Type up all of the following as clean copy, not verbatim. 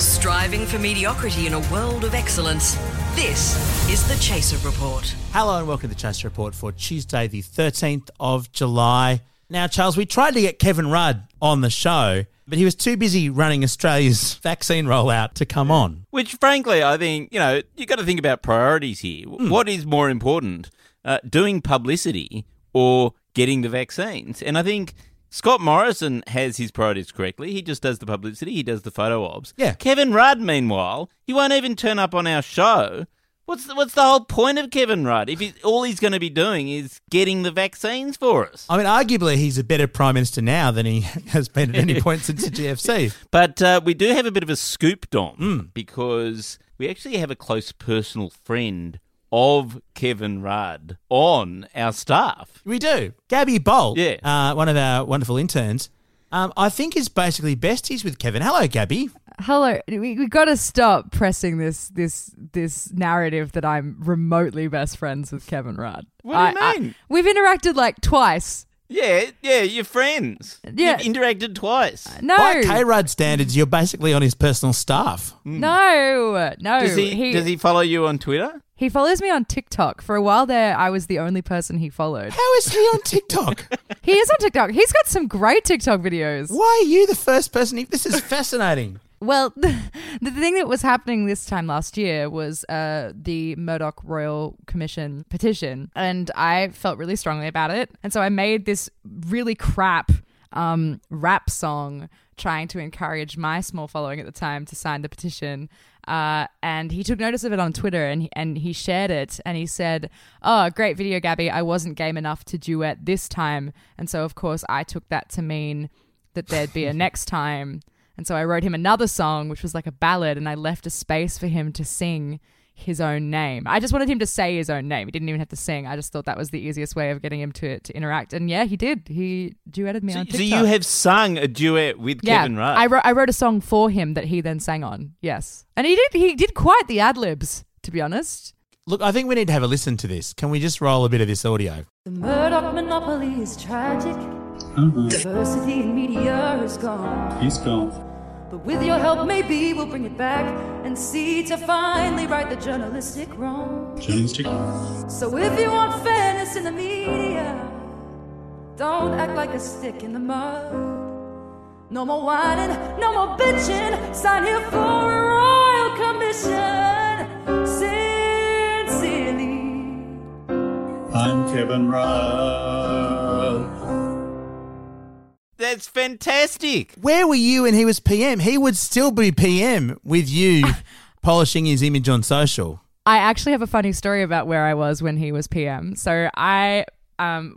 Striving for mediocrity in a world of excellence. This is the Chaser Report. Hello and welcome to the Chaser Report for Tuesday, the 13th of July. Now, Charles, we tried to get Kevin Rudd on the show, but he was too busy running Australia's vaccine rollout to come on. Which, frankly, I think, you've got to think about priorities here. What is more important, doing publicity or getting the vaccines? And I think Scott Morrison has his priorities correctly. He just does the publicity. He does the photo ops. Yeah. Kevin Rudd, meanwhile, he won't even turn up on our show. What's the whole point of Kevin Rudd if all he's going to be doing is getting the vaccines for us? I mean, arguably he's a better Prime Minister now than he has been at any point since the GFC. But we do have a bit of a scoop, Dom, because we actually have a close personal friend of Kevin Rudd on our staff. We do. Gabby Bolt, one of our wonderful interns, I think is basically besties with Kevin. Hello, Gabby. Hello. We've got to stop pressing this narrative that I'm remotely best friends with Kevin Rudd. What do you mean? We've interacted like twice. Yeah, you're friends. Yeah. You've interacted twice. No. By K-Rudd standards, you're basically on his personal staff. No. Does he follow you on Twitter? He follows me on TikTok. For a while there, I was the only person he followed. How is he on TikTok? He is on TikTok. He's got some great TikTok videos. Why are you the first person? This is fascinating. Well, the thing that was happening this time last year was the Murdoch Royal Commission petition, and I felt really strongly about it. And so I made this really crap rap song trying to encourage my small following at the time to sign the petition. And he took notice of it on Twitter and he shared it and he said, "Oh, great video, Gabby. I wasn't game enough to duet this time." And so, of course, I took that to mean that there'd be a next time. And so I wrote him another song, which was like a ballad, and I left a space for him to sing his own name. I just wanted him to say his own name. He didn't even have to sing. I just thought that was the easiest way of getting him to interact. And yeah, he did. He duetted me on TikTok. So you have sung a duet with Kevin Rudd. I wrote a song for him that he then sang on. Yes. And he did quite the ad-libs, to be honest. Look, I think we need to have a listen to this. Can we just roll a bit of this audio? The Murdoch monopoly is tragic. Mm-hmm. Diversity in media is gone. He's gone. But with your help, maybe we'll bring it back and see to finally right the journalistic wrong. So if you want fairness in the media, don't act like a stick in the mud. No more whining, no more bitching. Sign here for a royal commission. Sincerely, I'm Kevin Rudd. That's fantastic. Where were you when he was PM? He would still be PM with you polishing his image on social. I actually have a funny story about where I was when he was PM. So I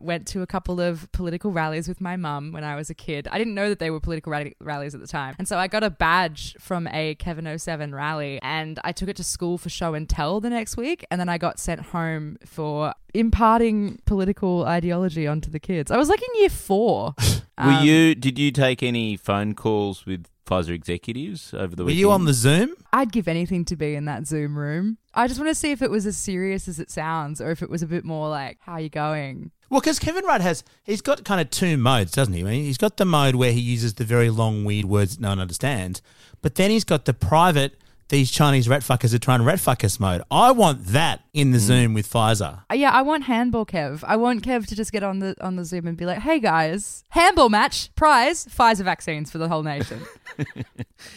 went to a couple of political rallies with my mum when I was a kid. I didn't know that they were political rallies at the time. And so I got a badge from a Kevin 07 rally and I took it to school for show and tell the next week. And then I got sent home for imparting political ideology onto the kids. I was like in year 4. Did you take any phone calls with Pfizer executives over the weekend? Were you on the Zoom? I'd give anything to be in that Zoom room. I just want to see if it was as serious as it sounds or if it was a bit more like, how are you going? Well, because Kevin Rudd he's got kind of two modes, doesn't he? I mean, he's got the mode where he uses the very long, weird words that no one understands, but then he's got the private, these Chinese rat fuckers are trying to rat fuck us mode. I want that in the Zoom with Pfizer. Yeah, I want handball Kev. I want Kev to just get on the Zoom and be like, "Hey guys, handball match, prize, Pfizer vaccines for the whole nation."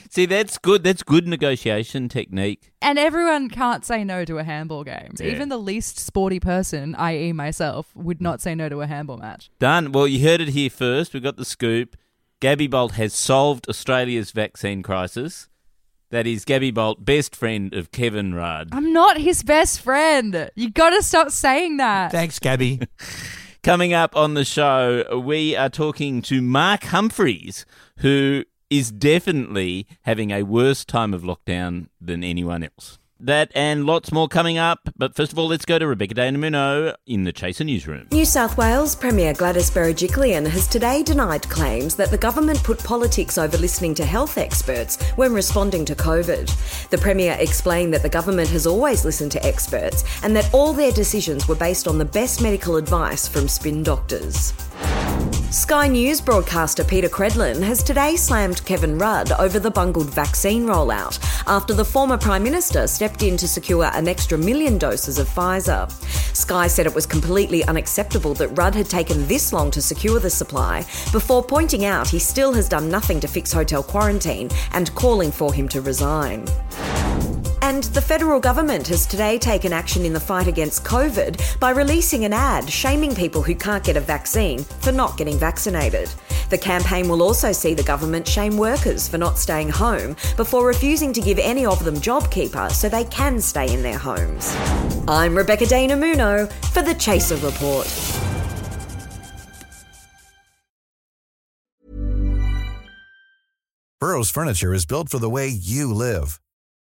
See, that's good. That's good negotiation technique. And everyone can't say no to a handball game. Yeah. Even the least sporty person, i.e. myself, would not say no to a handball match. Done. Well, you heard it here first. We've got the scoop. Gabby Bolt has solved Australia's vaccine crisis. That is Gabby Bolt, best friend of Kevin Rudd. I'm not his best friend. You got to stop saying that. Thanks, Gabby. Coming up on the show, we are talking to Mark Humphries, who is definitely having a worse time of lockdown than anyone else. That and lots more coming up, but first of all, let's go to Rebecca De Unamuno in the Chaser newsroom. New South Wales Premier Gladys Berejiklian has today denied claims that the government put politics over listening to health experts when responding to COVID. The Premier explained that the government has always listened to experts and that all their decisions were based on the best medical advice from spin doctors. Sky News broadcaster Peter Credlin has today slammed Kevin Rudd over the bungled vaccine rollout after the former Prime Minister stepped in to secure an extra 1 million doses of Pfizer. Sky said it was completely unacceptable that Rudd had taken this long to secure the supply before pointing out he still has done nothing to fix hotel quarantine and calling for him to resign. And the federal government has today taken action in the fight against COVID by releasing an ad shaming people who can't get a vaccine for not getting vaccinated. The campaign will also see the government shame workers for not staying home before refusing to give any of them JobKeeper so they can stay in their homes. I'm Rebecca De Unamuno for the Chaser Report. Burrow's furniture is built for the way you live.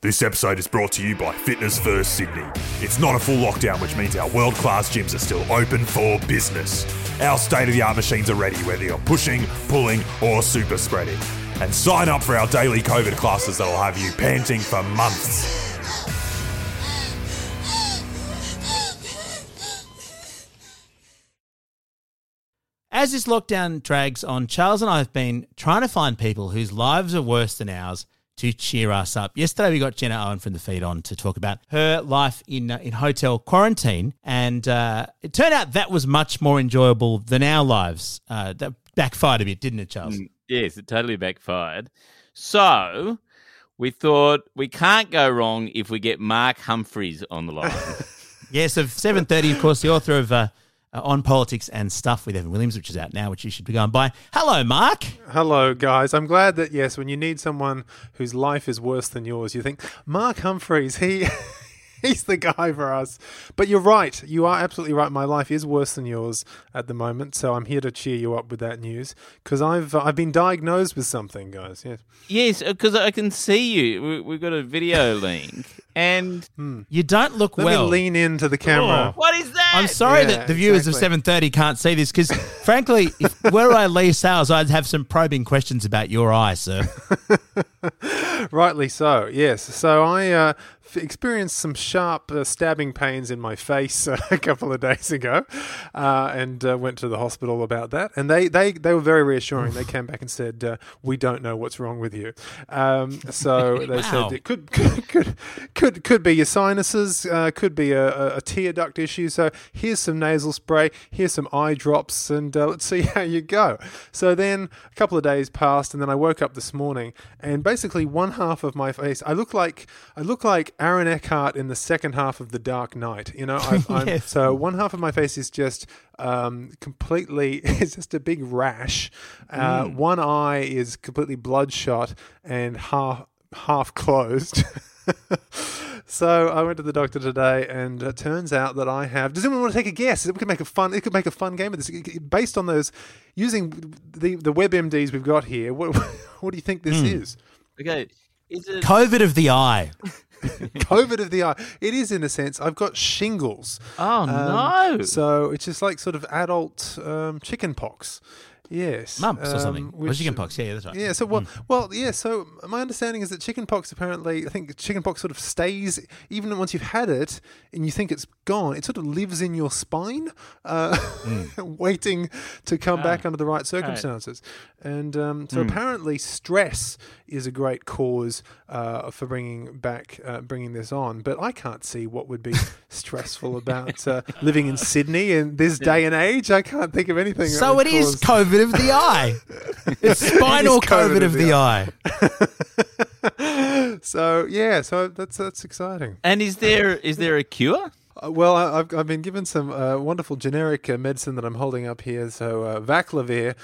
This episode is brought to you by Fitness First Sydney. It's not a full lockdown, which means our world-class gyms are still open for business. Our state-of-the-art machines are ready, whether you're pushing, pulling, or super spreading. And sign up for our daily COVID classes that'll have you panting for months. As this lockdown drags on, Charles and I have been trying to find people whose lives are worse than ours to cheer us up. Yesterday we got Jenna Owen from The Feed on to talk about her life in hotel quarantine, and it turned out that was much more enjoyable than our lives. That backfired a bit, didn't it, Charles? Yes, it totally backfired. So we thought we can't go wrong if we get Mark Humphries on the line. Yes, of 7.30, of course, the author of On Politics and Stuff with Evan Williams, which is out now, which you should be going by. Hello, Mark. Hello, guys. I'm glad that, yes, when you need someone whose life is worse than yours, you think, Mark Humphries, he's the guy for us. But you're right. You are absolutely right. My life is worse than yours at the moment, so I'm here to cheer you up with that news, because I've been diagnosed with something, guys. Yes. Yes, because I can see you. We've got a video link, and you don't look well. Let me lean into the camera. Oh, what is that? I'm sorry that the viewers of 7.30 can't see this, because frankly, if were I Lee Sales, I'd have some probing questions about your eye, sir. Rightly so, yes. So I experienced some sharp stabbing pains in my face a couple of days ago, and went to the hospital about that. And they were very reassuring. They came back and said, "We don't know what's wrong with you." So they said it could be your sinuses, could be a tear duct issue. So here's some nasal spray, here's some eye drops, and let's see how you go. So then a couple of days passed, and then I woke up this morning, and basically one half of my face, I look like Aaron Eckhart in the second half of The Dark Knight, you know. Yes. So one half of my face is just completely, it's just a big rash. One eye is completely bloodshot and half closed. So I went to the doctor today, and it turns out that I have. Does anyone want to take a guess? It could make a fun game of this based on those using the WebMDs we've got here. What do you think this is? Okay, is it COVID of the eye? COVID of the eye. It is, in a sense. I've got shingles. Oh no! So it's just like sort of adult chicken pox. Yes. Mumps or something. Or chickenpox. Yeah, that's right. Yeah, so so my understanding is that chickenpox apparently, I think chickenpox sort of stays, even once you've had it and you think it's gone, it sort of lives in your spine waiting to come back under the right circumstances. Right. And so apparently stress is a great cause for bringing this on, but I can't see what would be stressful about living in Sydney in this day and age. I can't think of anything. So it is COVID of the eye. It's spinal COVID of the eye. So that's exciting. And is there a cure? Well, I've been given some wonderful generic medicine that I'm holding up here. So Valacyclovir,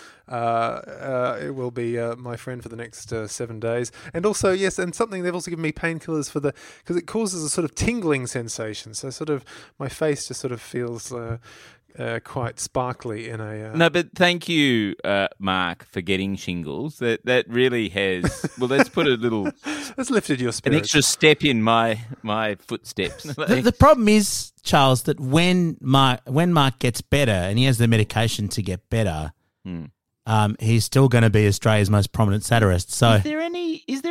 it will be my friend for the next 7 days. And also, yes, and something they've also given me painkillers because it causes a sort of tingling sensation. So sort of my face just sort of feels quite sparkly in a... No, but thank you, Mark, for getting shingles. That really has... Well, that's put a little... That's lifted your spirits. An extra step in my footsteps. The problem is, Charles, that when Mark gets better and he has the medication to get better, he's still going to be Australia's most prominent satirist. So, is there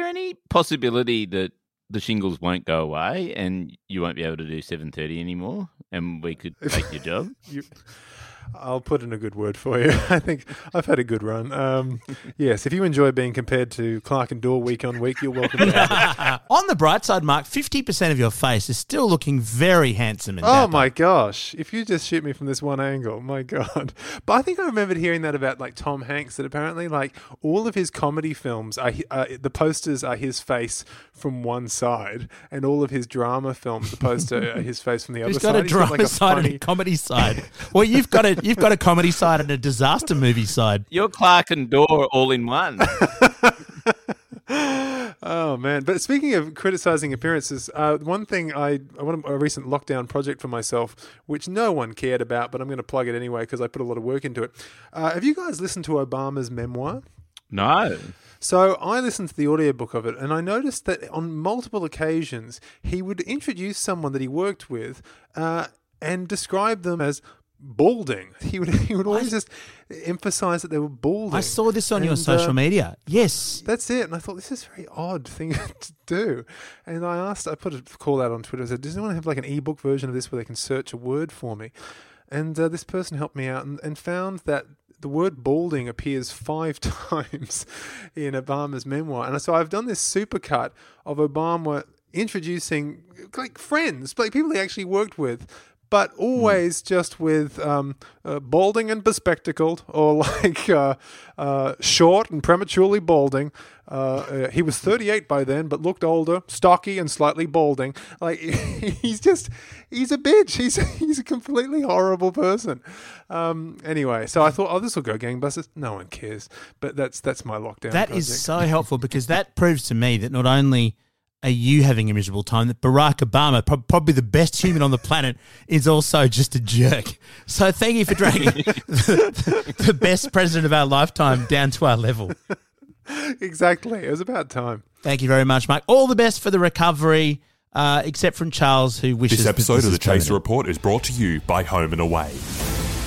any possibility that the shingles won't go away and you won't be able to do 7.30 anymore? And we could take your job. I'll put in a good word for you. I think I've had a good run. Yes, if you enjoy being compared to Clark and Dorr week on week, you're welcome to have it. On the bright side, Mark, 50% of your face is still looking very handsome and dapper. Oh, my gosh. If you just shoot me from this one angle, my God. But I think I remembered hearing that about like Tom Hanks, that apparently like all of his comedy films, the posters are his face from one side, and all of his drama films, the poster are his face from the other side. He's got a drama side and a comedy side. Well, you've got a comedy side and a disaster movie side. You're Clark and Dorr all in one. Oh, man. But speaking of criticising appearances, one thing I want a recent lockdown project for myself, which no one cared about, but I'm going to plug it anyway because I put a lot of work into it. Have you guys listened to Obama's memoir? No. So I listened to the audiobook of it, and I noticed that on multiple occasions, he would introduce someone that he worked with and describe them as balding. He would always just emphasize that they were balding. I saw this on your social media. Yes. That's it. And I thought, this is a very odd thing to do. And I put a call out on Twitter. I said, does anyone have like an ebook version of this where they can search a word for me? And this person helped me out and found that the word balding appears 5 times in Obama's memoir. And so I've done this supercut of Obama introducing like friends, like people he actually worked with, but always just with balding and bespectacled, or like short and prematurely balding. He was 38 by then, but looked older, stocky and slightly balding. Like he's a bitch. He's a completely horrible person. Anyway, so I thought, this will go gangbusters. No one cares. But that's my lockdown. That project is so helpful because that proves to me that not only are you having a miserable time, that Barack Obama, probably the best human on the planet, is also just a jerk. So thank you for dragging the best president of our lifetime down to our level. Exactly. It was about time. Thank you very much, Mark. All the best for the recovery, except from Charles, who wishes... This episode of the Chaser Report is brought to you by Home and Away.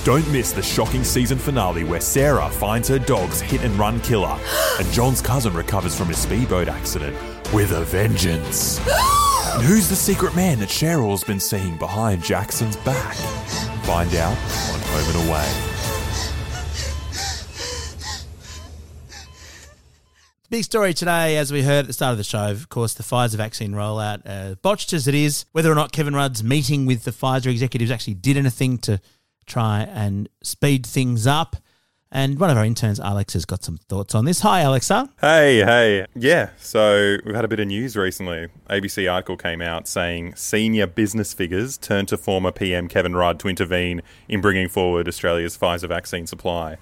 Don't miss the shocking season finale where Sarah finds her dog's hit-and-run killer and John's cousin recovers from his speedboat accident with a vengeance. And who's the secret man that Cheryl's been seeing behind Jackson's back? Find out on Home and Away. Big story today, as we heard at the start of the show, of course, the Pfizer vaccine rollout, botched as it is. Whether or not Kevin Rudd's meeting with the Pfizer executives actually did anything to try and speed things up. And one of our interns, Alex, has got some thoughts on this. Hi, Alexa. Hey. Yeah, so we've had a bit of news recently. ABC article came out saying senior business figures turned to former PM Kevin Rudd to intervene in bringing forward Australia's Pfizer vaccine supply.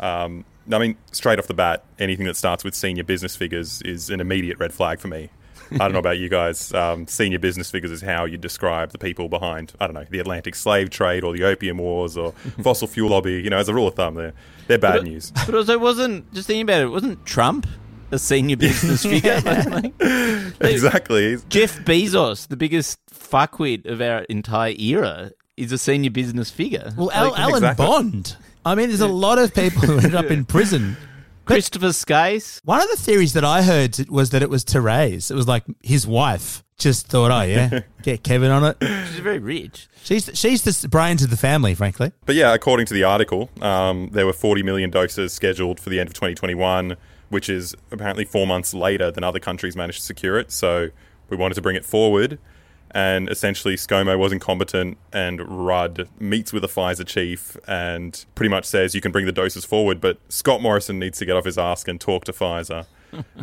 I mean, straight off the bat, anything that starts with senior business figures is an immediate red flag for me. I don't know about you guys. Senior business figures is how you describe the people behind, I don't know, the Atlantic slave trade or the opium wars or fossil fuel lobby. You know, as a rule of thumb, they're bad news. But also, wasn't Trump a senior business figure? Exactly. Jeff Bezos, the biggest fuckwit of our entire era, is a senior business figure. Well, Alan Bond. I mean, there's a lot of people who ended up in prison. Christopher Skase. One of the theories that I heard was that it was Therese. It was like his wife just thought, oh, yeah, get Kevin on it. She's very rich. She's the brains of the family, frankly. But yeah, according to the article, there were 40 million doses scheduled for the end of 2021, which is apparently 4 months later than other countries managed to secure it. So we wanted to bring it forward. And essentially, ScoMo wasn't competent, and Rudd meets with a Pfizer chief and pretty much says you can bring the doses forward, but Scott Morrison needs to get off his ass and talk to Pfizer.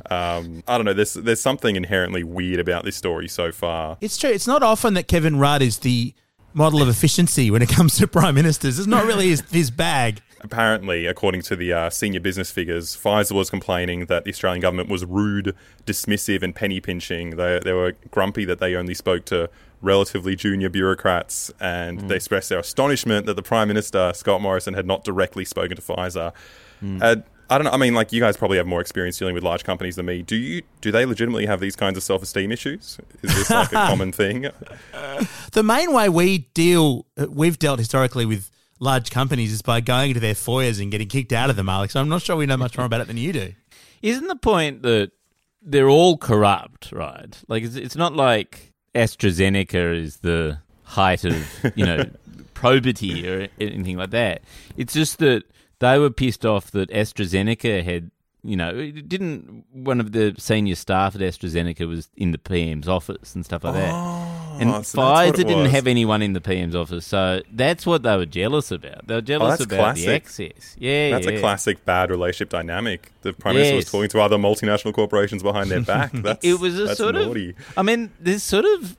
I don't know. There's something inherently weird about this story so far. It's true. It's not often that Kevin Rudd is the model of efficiency when it comes to prime ministers. It's not really his bag. Apparently, according to the senior business figures, Pfizer was complaining that the Australian government was rude, dismissive and penny pinching. They were grumpy that they only spoke to relatively junior bureaucrats, and they expressed their astonishment that the Prime Minister, Scott Morrison, had not directly spoken to Pfizer. I don't know. I mean, like, you guys probably have more experience dealing with large companies than me. Do they legitimately have these kinds of self-esteem issues? Is this like a common thing? The main way we've dealt historically with large companies is by going into their foyers and getting kicked out of them, Alex. I'm not sure we know much more about it than you do. Isn't the point that they're all corrupt, right? Like, it's not like AstraZeneca is the height of, probity or anything like that. It's just that they were pissed off that AstraZeneca had, didn't one of the senior staff at AstraZeneca was in the PM's office and stuff like that. And so Pfizer didn't have anyone in the PM's office. So that's what they were jealous about. They were jealous about classic. The access. Yeah, That's a classic bad relationship dynamic. The Prime Minister was talking to other multinational corporations behind their back.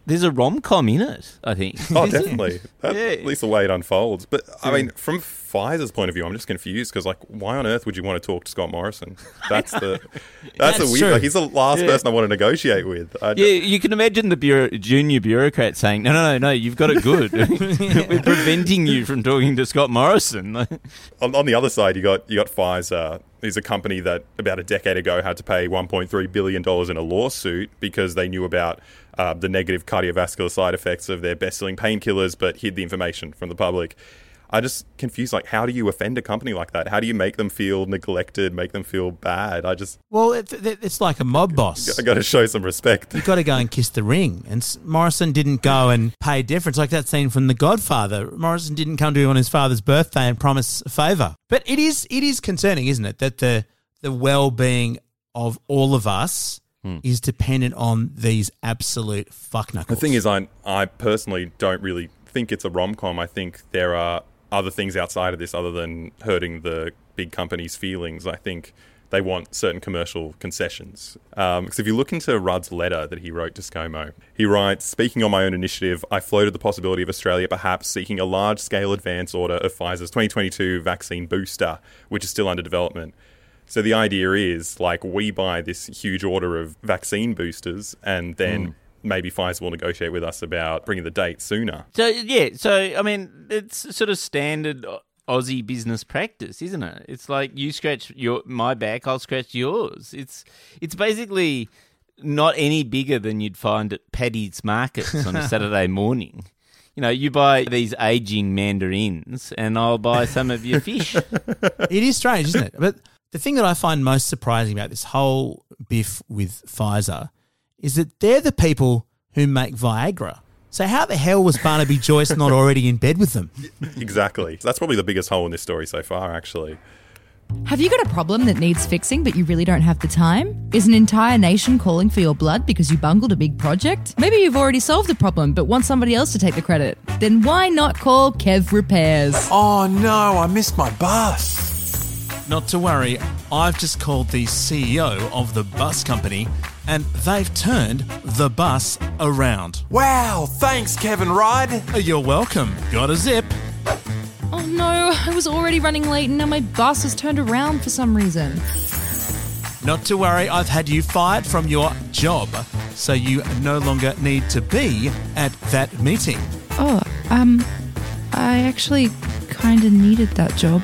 There's a rom-com in it, I think. Oh, definitely. That's at least the way it unfolds. But, I mean, from Pfizer's point of view, I'm just confused because, like, why on earth would you want to talk to Scott Morrison? That's a weird. Like, he's the last person I want to negotiate with. You can imagine the junior bureaucrat saying, "No, you've got it good. We're preventing you from talking to Scott Morrison." On the other side, you got Pfizer. Is a company that about a decade ago had to pay $1.3 billion in a lawsuit because they knew about the negative cardiovascular side effects of their best-selling painkillers, but hid the information from the public. I just confused, like, how do you offend a company like that? How do you make them feel neglected, make them feel bad? Well, it's like a mob boss. I got to show some respect. You've got to go and kiss the ring. And Morrison didn't go and pay a difference, like that scene from The Godfather. Morrison didn't come to him on his father's birthday and promise a favour. But it is concerning, isn't it, that the well-being of all of us is dependent on these absolute fucknuckles. The thing is, I personally don't really think it's a rom-com. I think there are other things outside of this other than hurting the big company's feelings. I think they want certain commercial concessions. Because if you look into Rudd's letter that he wrote to ScoMo, he writes, "Speaking on my own initiative, I floated the possibility of Australia perhaps seeking a large-scale advance order of Pfizer's 2022 vaccine booster, which is still under development." So the idea is, like, we buy this huge order of vaccine boosters and then maybe Pfizer will negotiate with us about bringing the date sooner. So, I mean, it's sort of standard Aussie business practice, isn't it? It's like you scratch my back, I'll scratch yours. It's basically not any bigger than you'd find at Paddy's Markets on a Saturday morning. You buy these aging mandarins and I'll buy some of your fish. It is strange, isn't it? But the thing that I find most surprising about this whole biff with Pfizer is that they're the people who make Viagra. So how the hell was Barnaby Joyce not already in bed with them? Exactly. That's probably the biggest hole in this story so far, actually. Have you got a problem that needs fixing but you really don't have the time? Is an entire nation calling for your blood because you bungled a big project? Maybe you've already solved the problem but want somebody else to take the credit. Then why not call Kev Repairs? Oh no, I missed my bus. Not to worry, I've just called the CEO of the bus company and they've turned the bus around. Wow, thanks Kevin Rudd. You're welcome. Got a zip. Oh no, I was already running late and now my bus has turned around for some reason. Not to worry, I've had you fired from your job, so you no longer need to be at that meeting. Oh, I actually kind of needed that job.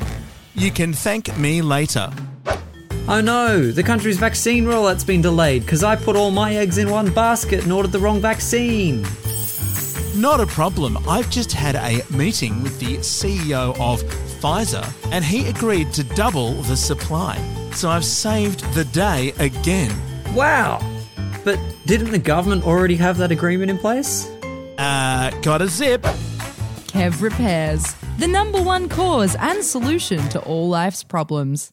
You can thank me later. Oh no, the country's vaccine rollout's been delayed because I put all my eggs in one basket and ordered the wrong vaccine. Not a problem. I've just had a meeting with the CEO of Pfizer, and he agreed to double the supply. So I've saved the day again. Wow! But didn't the government already have that agreement in place? Got a zip. Kev Repairs, the number one cause and solution to all life's problems.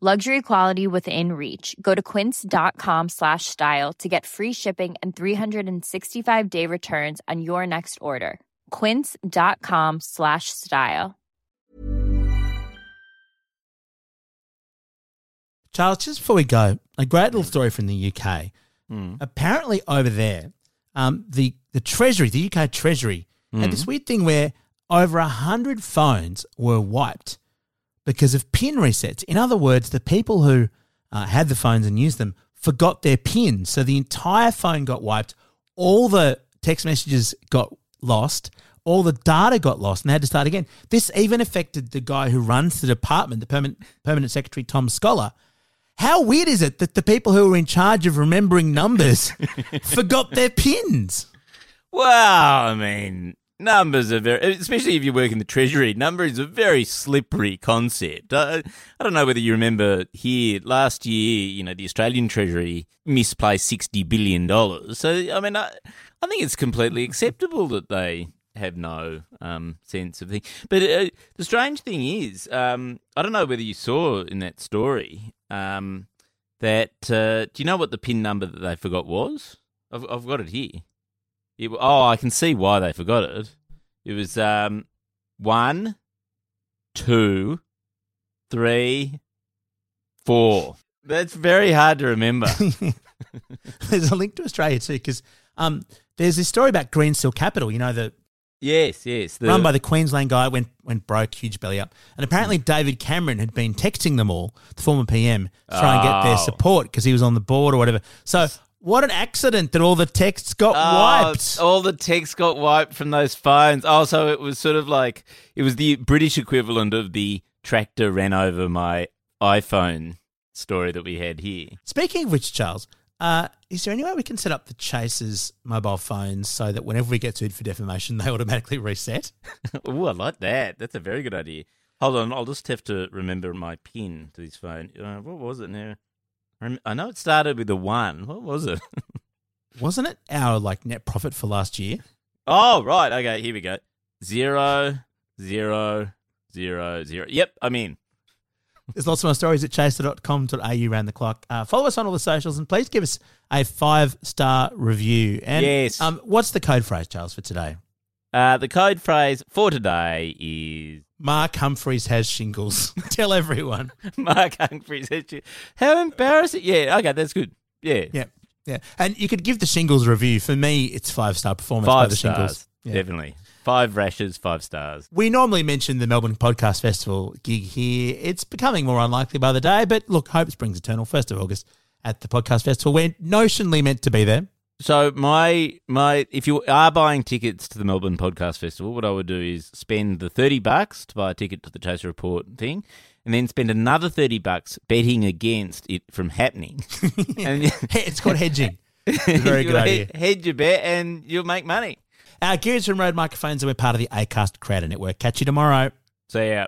Luxury quality within reach. Go to quince.com/style to get free shipping and 365-day returns on your next order. Quince.com/style. Charles, just before we go, a great little story from the UK. Apparently over there, the Treasury, the UK Treasury, had this weird thing where over 100 phones were wiped because of PIN resets. In other words, the people who had the phones and used them forgot their PIN. So the entire phone got wiped. All the text messages got lost. All the data got lost and they had to start again. This even affected the guy who runs the department, the permanent secretary, Tom Scholar. How weird is it that the people who were in charge of remembering numbers forgot their PINs? Well, I mean... numbers are very, especially if you work in the Treasury, numbers is a very slippery concept. I don't know whether you remember here, last year, you know, the Australian Treasury misplaced $60 billion. So, I mean, I think it's completely acceptable that they have no sense of things. But the strange thing is, I don't know whether you saw in that story that, do you know what the PIN number that they forgot was? I've got it here. I can see why they forgot it. It was 1, 2, 3, 4. That's very hard to remember. There's a link to Australia too, because there's this story about Greensill Capital. You know the run by the Queensland guy went broke, huge belly up, and apparently David Cameron had been texting them all, the former PM, to try and get their support because he was on the board or whatever. So. What an accident that all the texts got wiped. All the texts got wiped from those phones. Oh, so it was sort of like, it was the British equivalent of the tractor ran over my iPhone story that we had here. Speaking of which, Charles, is there any way we can set up the Chaser's mobile phones so that whenever we get sued for defamation, they automatically reset? Oh, I like that. That's a very good idea. Hold on, I'll just have to remember my PIN to this phone. What was it now? I know it started with a 1. What was it? Wasn't it our net profit for last year? Oh, right. Okay, here we go. 0, 0, 0, 0. Yep, I'm in. There's lots more stories at chaser.com.au round the clock. Follow us on all the socials and please give us a 5-star review. And, yes. What's the code phrase, Charles, for today? The code phrase for today is... Mark Humphries has shingles. Tell everyone. Mark Humphries has shingles. How embarrassing. Yeah, okay, that's good. Yeah. And you could give the shingles a review. For me, it's 5-star performance by the shingles. 5 stars, yeah. Definitely. 5 rashes, 5 stars. We normally mention the Melbourne Podcast Festival gig here. It's becoming more unlikely by the day, but look, hope springs eternal, 1st of August at the Podcast Festival. We're notionally meant to be there. So my if you are buying tickets to the Melbourne Podcast Festival, what I would do is spend the $30 to buy a ticket to the Chaser Report thing and then spend another $30 betting against it from happening. And, it's called hedging. It's a very good idea. Hedge your bet and you'll make money. Our gear is from Road Microphones and we're part of the Acast Creator Network. Catch you tomorrow. See ya.